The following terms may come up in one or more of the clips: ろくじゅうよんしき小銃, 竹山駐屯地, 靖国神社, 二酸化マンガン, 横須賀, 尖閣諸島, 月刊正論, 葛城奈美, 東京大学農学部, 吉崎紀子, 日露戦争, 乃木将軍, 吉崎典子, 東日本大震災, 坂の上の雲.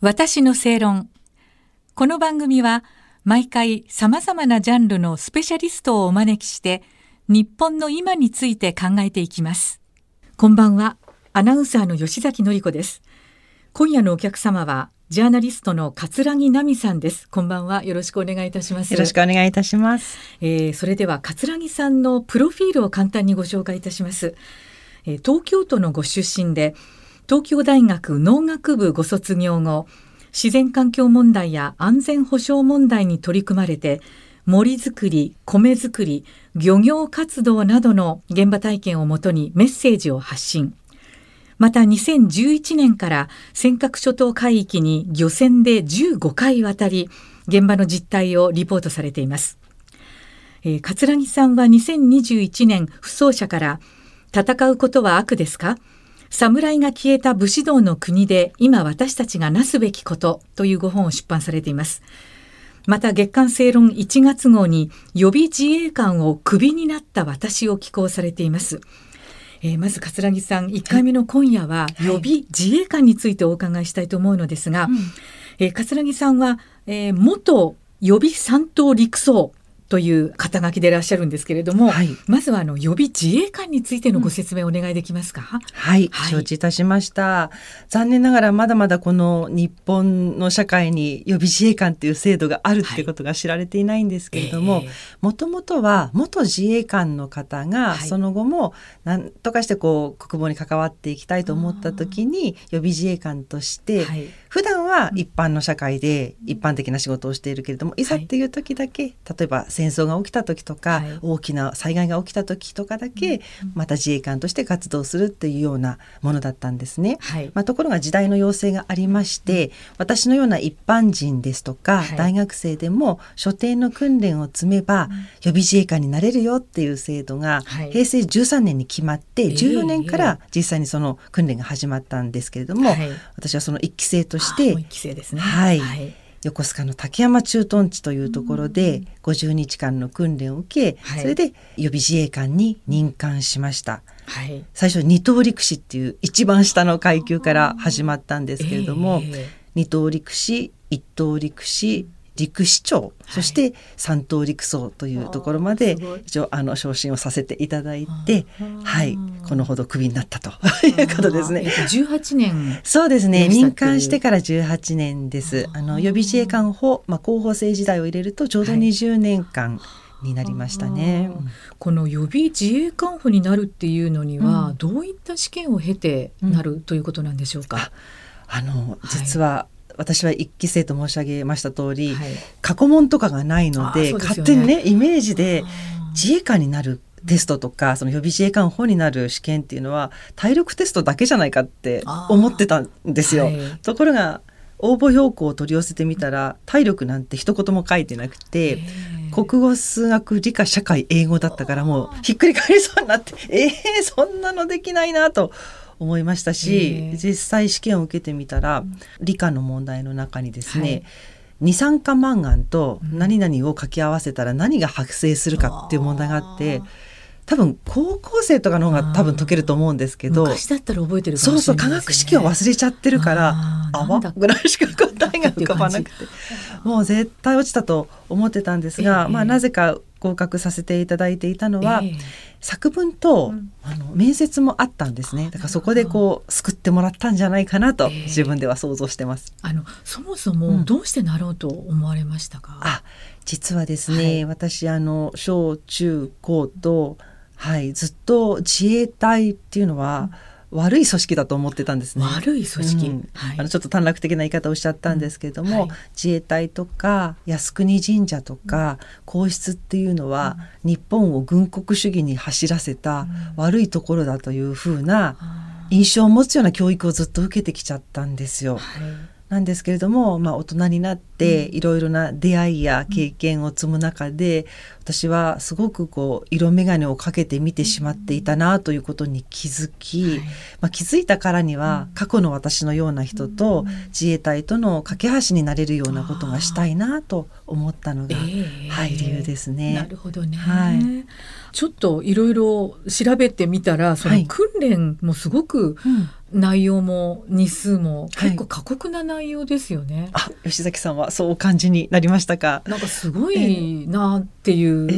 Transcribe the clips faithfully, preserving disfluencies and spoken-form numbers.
私の正論。この番組は毎回様々なジャンルのスペシャリストをお招きして日本の今について考えていきます。こんばんは、アナウンサーの吉崎紀子です。今夜のお客様はジャーナリストの葛城奈美さんです。こんばんは、よろしくお願いいたします。よろしくお願いいたします。えー、それでは葛城さんのプロフィールを簡単にご紹介いたします。えー、東京都のご出身で、東京大学農学部ご卒業後、自然環境問題や安全保障問題に取り組まれて、森づくり、米づくり、漁業活動などの現場体験をもとにメッセージを発信。またにせんじゅういちねんから尖閣諸島海域に漁船でじゅうごかい渡り、現場の実態をリポートされています。えー、葛城さんはにせんにじゅういちねん、不走者から、戦うことは悪ですか？侍が消えた武士道の国で今私たちがなすべきことというご本を出版されています。また月刊正論いちがつ号に予備自衛官をクビになった私を寄稿されています。えー、まず葛城さん、いっかいめの今夜は予備自衛官についてお伺いしたいと思うのですが、はい、えー、葛城さんは、えー、元予備三等陸曹という肩書きでいらっしゃるんですけれども、はい、まずはあの予備自衛官についてのご説明お願いできますか？うん、はい、はい、承知いたしました。残念ながらまだまだこの日本の社会に予備自衛官という制度があるってことが知られていないんですけれども、もともとは元自衛官の方がその後も何とかしてこう国防に関わっていきたいと思った時に予備自衛官として、はい、普段は一般の社会で一般的な仕事をしているけれども、いざっていう時だけ、例えば戦争が起きた時とか、はい、大きな災害が起きた時とかだけまた自衛官として活動するっていうようなものだったんですね。はい、まあ、ところが時代の要請がありまして、私のような一般人ですとか、はい、大学生でも所定の訓練を積めば予備自衛官になれるよっていう制度が平成じゅうさんねんに決まって、じゅうよねんから実際にその訓練が始まったんですけれども、はい、私はそのいっき生として、もういっき生ですね、はい、はい、横須賀の竹山駐屯地というところでごじゅうにちかんの訓練を受け、はい、それで予備自衛官に任官しました。はい、最初二等陸士っていう一番下の階級から始まったんですけれども、えー、二等陸士、一等陸士、陸士長、そして三等陸曹というところまで一応あの昇進をさせていただいて、はい、このほどクビになったということですね。じゅうはちねん。そうですね、任官してからじゅうはちねんです。あの予備自衛官法、まあ、候補生時代を入れるとちょうどにじゅうねんかんになりましたね。はい、この予備自衛官補になるっていうのには、うん、どういった試験を経てなるということなんでしょうか？あの実は、はい、私はいっき生と申し上げました通り、はい、過去問とかがないの で, で、ね、勝手にねイメージで自衛官になるテストとか、その予備自衛官法になる試験っていうのは体力テストだけじゃないかって思ってたんですよ。はい、ところが応募要項を取り寄せてみたら体力なんて一言も書いてなくて、国語数学理科社会英語だったから、もうひっくり返りそうになってえー、そんなのできないなと思いましたし、実際試験を受けてみたら、うん、理科の問題の中にですね、はい、二酸化マンガンと何々を掛け合わせたら何が発生するかっていう問題があって、うん、多分高校生とかの方が多分解けると思うんですけど、昔だったら覚えてるかもしれないですね。そうそう、化学式を忘れちゃってるから、あわぐらいしか答えが浮かばなくて、もう絶対落ちたと思ってたんですが、えー、まあなぜか合格させていただいていたのは、えー、作文と、うん、あの面接もあったんですね。だからそこでこう救ってもらったんじゃないかなと自分では想像してます。えー、あのそもそもどうしてなろうと思われましたか？うん、あ、実はですね、はい、私あの小中高と、はい、ずっと自衛隊っていうのは、うん、悪い組織だと思ってたんですね。悪い組織、うん、はい、あのちょっと短絡的な言い方をしちゃったんですけれども、うん、はい、自衛隊とか靖国神社とか、うん、皇室っていうのは、うん、日本を軍国主義に走らせた悪いところだというふうな印象を持つような教育をずっと受けてきちゃったんですよ。はい、なんですけれども、まあ、大人になっていろいろな出会いや経験を積む中で、私はすごくこう色眼鏡をかけて見てしまっていたなということに気づき、まあ、気づいたからには過去の私のような人と自衛隊との架け橋になれるようなことがしたいなと思ったのが、はい、理由ですね。えー、なるほどね。はい、ちょっといろいろ調べてみたら、その訓練もすごく、はい、うん、内容も日数も結構過酷な内容ですよね、はい、あ、吉崎さんはそうお感じになりましたか？なんかすごいなっていう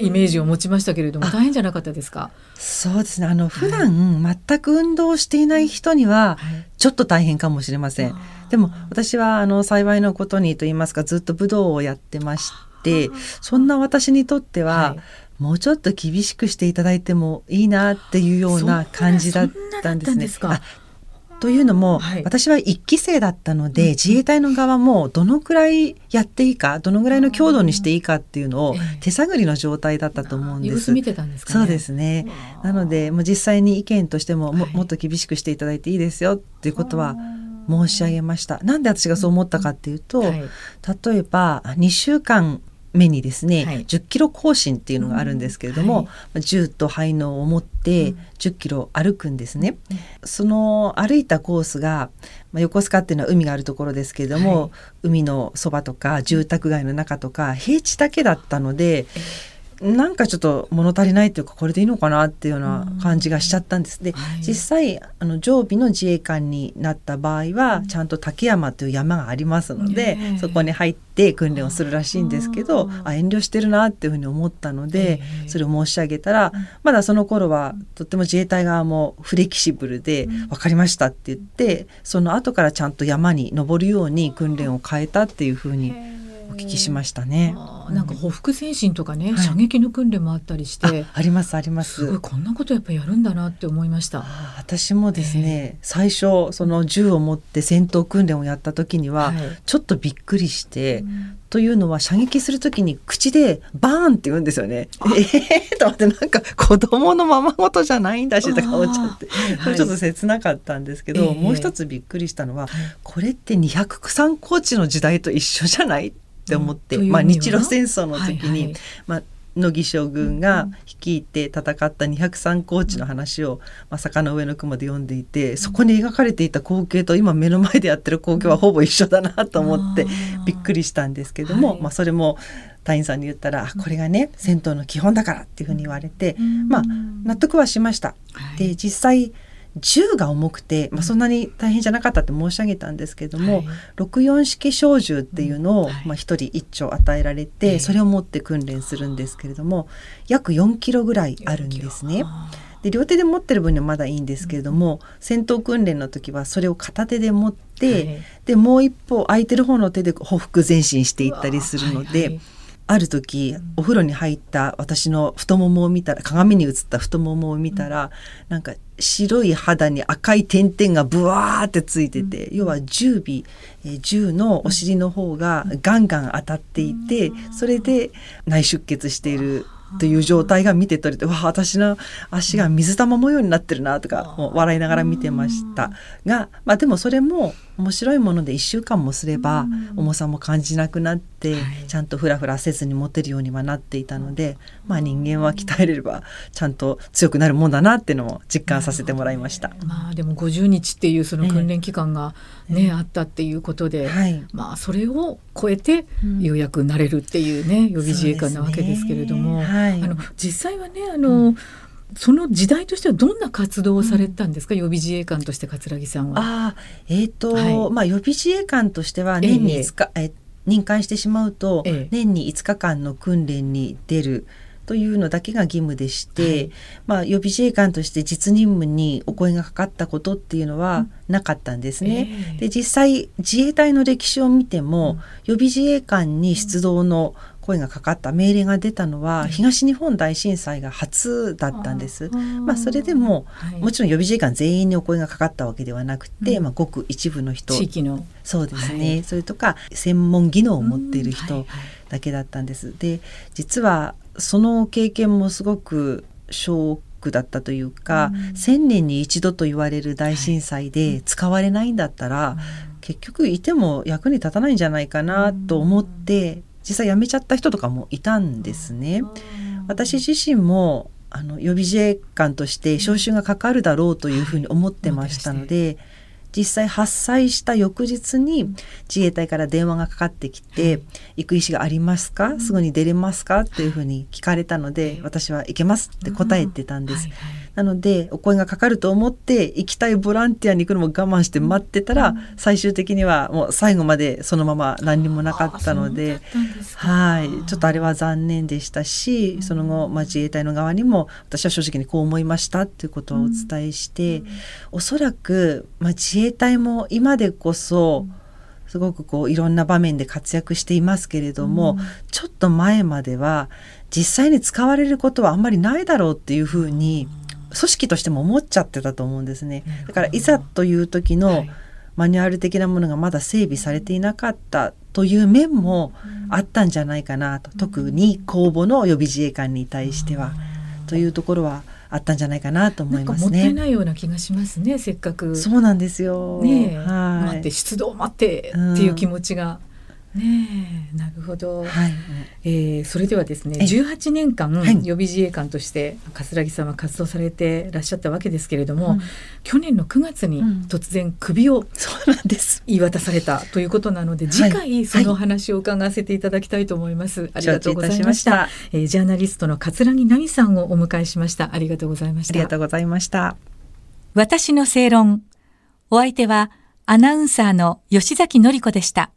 イメージを持ちましたけれども、えーえー、大変じゃなかったですか？そうですね、あの普段全く運動していない人にはちょっと大変かもしれません、はい、でも私はあの幸いのことにと言いますか、ずっと武道をやってまして、そんな私にとっては、はい、もうちょっと厳しくしていただいてもいいなっていうような感じだったんですね。というのも、はい、私は一期生だったので、うん、自衛隊の側もどのくらいやっていいか、どのくらいの強度にしていいかっていうのを手探りの状態だったと思うんです。様子見てたんですかね。そうですね。なのでもう実際に意見としても、も、はい、もっと厳しくしていただいていいですよっていうことは申し上げました。なんで私がそう思ったかっていうと、はい、例えばにしゅうかん目にですね、はい、じゅっキロ更新っていうのがあるんですけれども、うん、はい、銃と背能を持ってじゅっキロ歩くんですね、うん、その歩いたコースが、まあ、横須賀っていうのは海があるところですけれども、はい、海のそばとか住宅街の中とか平地だけだったので、なんかちょっと物足りないというか、これでいいのかなっていうような感じがしちゃったんです。で、はい、実際あの常備の自衛官になった場合は、ちゃんと竹山という山がありますので、ね、そこに入って訓練をするらしいんですけど、あ、遠慮してるなっていうふうに思ったので、それを申し上げたら、まだその頃はとっても自衛隊側もフレキシブルで、分かりましたって言って、その後からちゃんと山に登るように訓練を変えたっていうふうにお聞きしましたね。なんか歩幅先進とかね、うん、射撃の訓練もあったりして、はい、あ, ありますあります。すごい、こんなことやっぱやるんだなって思いました。あ、私もですね、えー、最初その銃を持って戦闘訓練をやった時には、はい、ちょっとびっくりして、うん、というのは射撃する時に口でバーンって言うんですよね。えーと思って、なんか子供のままごとじゃないんだしとか思っちゃって、はい、ちょっと切なかったんですけど、えー、もう一つびっくりしたのは、はい、これってにひゃくさんコーチの時代と一緒じゃない？って思って、まあ、日露戦争の時に、はいはい、まあ、乃木将軍が率いて戦ったにひゃくさんコーチの話を、うん、まあ、坂の上の雲で読んでいて、そこに描かれていた光景と今目の前でやってる光景はほぼ一緒だなと思ってびっくりしたんですけども、うん、まあ、それも隊員さんに言ったら、はい、これがね戦闘の基本だからっていうふうに言われて、うん、まあ、納得はしました。で、実際銃が重くて、まあ、そんなに大変じゃなかったって申し上げたんですけれども、うん、ろくじゅうよんしきしょうじゅうっていうのをまあひとりいっちょう与えられて、うん、それを持って訓練するんですけれども、約よんキロぐらいあるんですね。で、両手で持ってる分にはまだいいんですけれども、うん、戦闘訓練の時はそれを片手で持って、はい、でもう一方空いてる方の手で歩幅前進していったりするので、ある時お風呂に入った私の太ももを見たら、鏡に映った太ももを見たら、うん、なんか白い肌に赤い点々がブワーってついてて、うん、要は銃尾、銃のお尻の方がガンガン当たっていて、それで内出血しているという状態が見て取れて、わあ、私の足が水玉模様になってるなとかもう笑いながら見てましたが、まあ、でもそれも面白いものでいっしゅうかんもすれば重さも感じなくなって、はい、ちゃんとフラフラせずに持てるようにはなっていたので、まあ、人間は鍛えれればちゃんと強くなるもんだなっていうのも実感させてもらいました。まあ、でもごじゅうにちっていうその訓練期間が、ね、ええ、あったっていうことで、はい、まあ、それを超えてようやくなれるっていうね、うん、予備自衛官なわけですけれども、はい、あの実際はね、あの、うん、その時代としてはどんな活動をされたんですか、うん、予備自衛官として桂木さんは。あ、えーとはい、まあ予備自衛官としては年にいつか、えー、任官してしまうと、えー、年にいつかかんの訓練に出るというのだけが義務でして、はい、まあ、予備自衛官として実任務にお声がかかったことっていうのはなかったんですね、うん、えー、で、実際自衛隊の歴史を見ても、うん、予備自衛官に出動の声がかかった命令が出たのは東日本大震災が初だったんです、まあ、それでも、はい、もちろん予備自衛官全員にお声がかかったわけではなくて、うん、まあ、ごく一部の人、地域の、そうですね、はい、それとか専門技能を持っている人だけだったんです、うん、はいはい、で、実はその経験もすごくショックだったというか、うん、せんねんに一度と言われる大震災で使われないんだったら、はい、結局いても役に立たないんじゃないかなと思って、うん、実際辞めちゃった人とかもいたんですね。私自身もあの予備自衛官として招集がかかるだろうというふうに思ってましたので、実際発災した翌日に自衛隊から電話がかかってきて、行く意思がありますか、すぐに出れますかというふうに聞かれたので、私は行けますって答えてたんです。なのでお声がかかると思って行きたいボランティアに行くのも我慢して待ってたら、うん、最終的にはもう最後までそのまま何にもなかったので、はい、ちょっとあれは残念でしたし、うん、その後、まあ、自衛隊の側にも私は正直にこう思いましたっていうことをお伝えして、うんうん、おそらく、まあ、自衛隊も今でこそ、うんすごくこういろんな場面で活躍していますけれども、うん、ちょっと前までは実際に使われることはあんまりないだろうっていうふうに組織としても思っちゃってたと思うんですね。だからいざという時のマニュアル的なものがまだ整備されていなかったという面もあったんじゃないかなと、特に公募の予備自衛官に対してはというところはあったんじゃないかなと思いますね。なんかもったいないような気がしますね。せっかくそうなんですよ、ね、はい、待って出動待ってっていう気持ちが、うん、ねえ、なるほど、はい、えー、それではですねじゅうはちねんかん予備自衛官として葛城さんは活動されてらっしゃったわけですけれども、はい、去年のくがつに突然首を言い渡されたということなので、次回そのお話を伺わせていただきたいと思います、はいはい、ありがとうございました。承知いたしました。えー、ジャーナリストの葛城奈美さんをお迎えしました。ありがとうございました。ありがとうございました。私の正論、お相手はアナウンサーの吉崎典子でした。